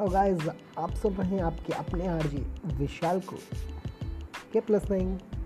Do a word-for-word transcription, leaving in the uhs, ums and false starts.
Hello guys, आप सुन रहे हैं आपके अपने आरजी विशाल को के प्लस नाइन।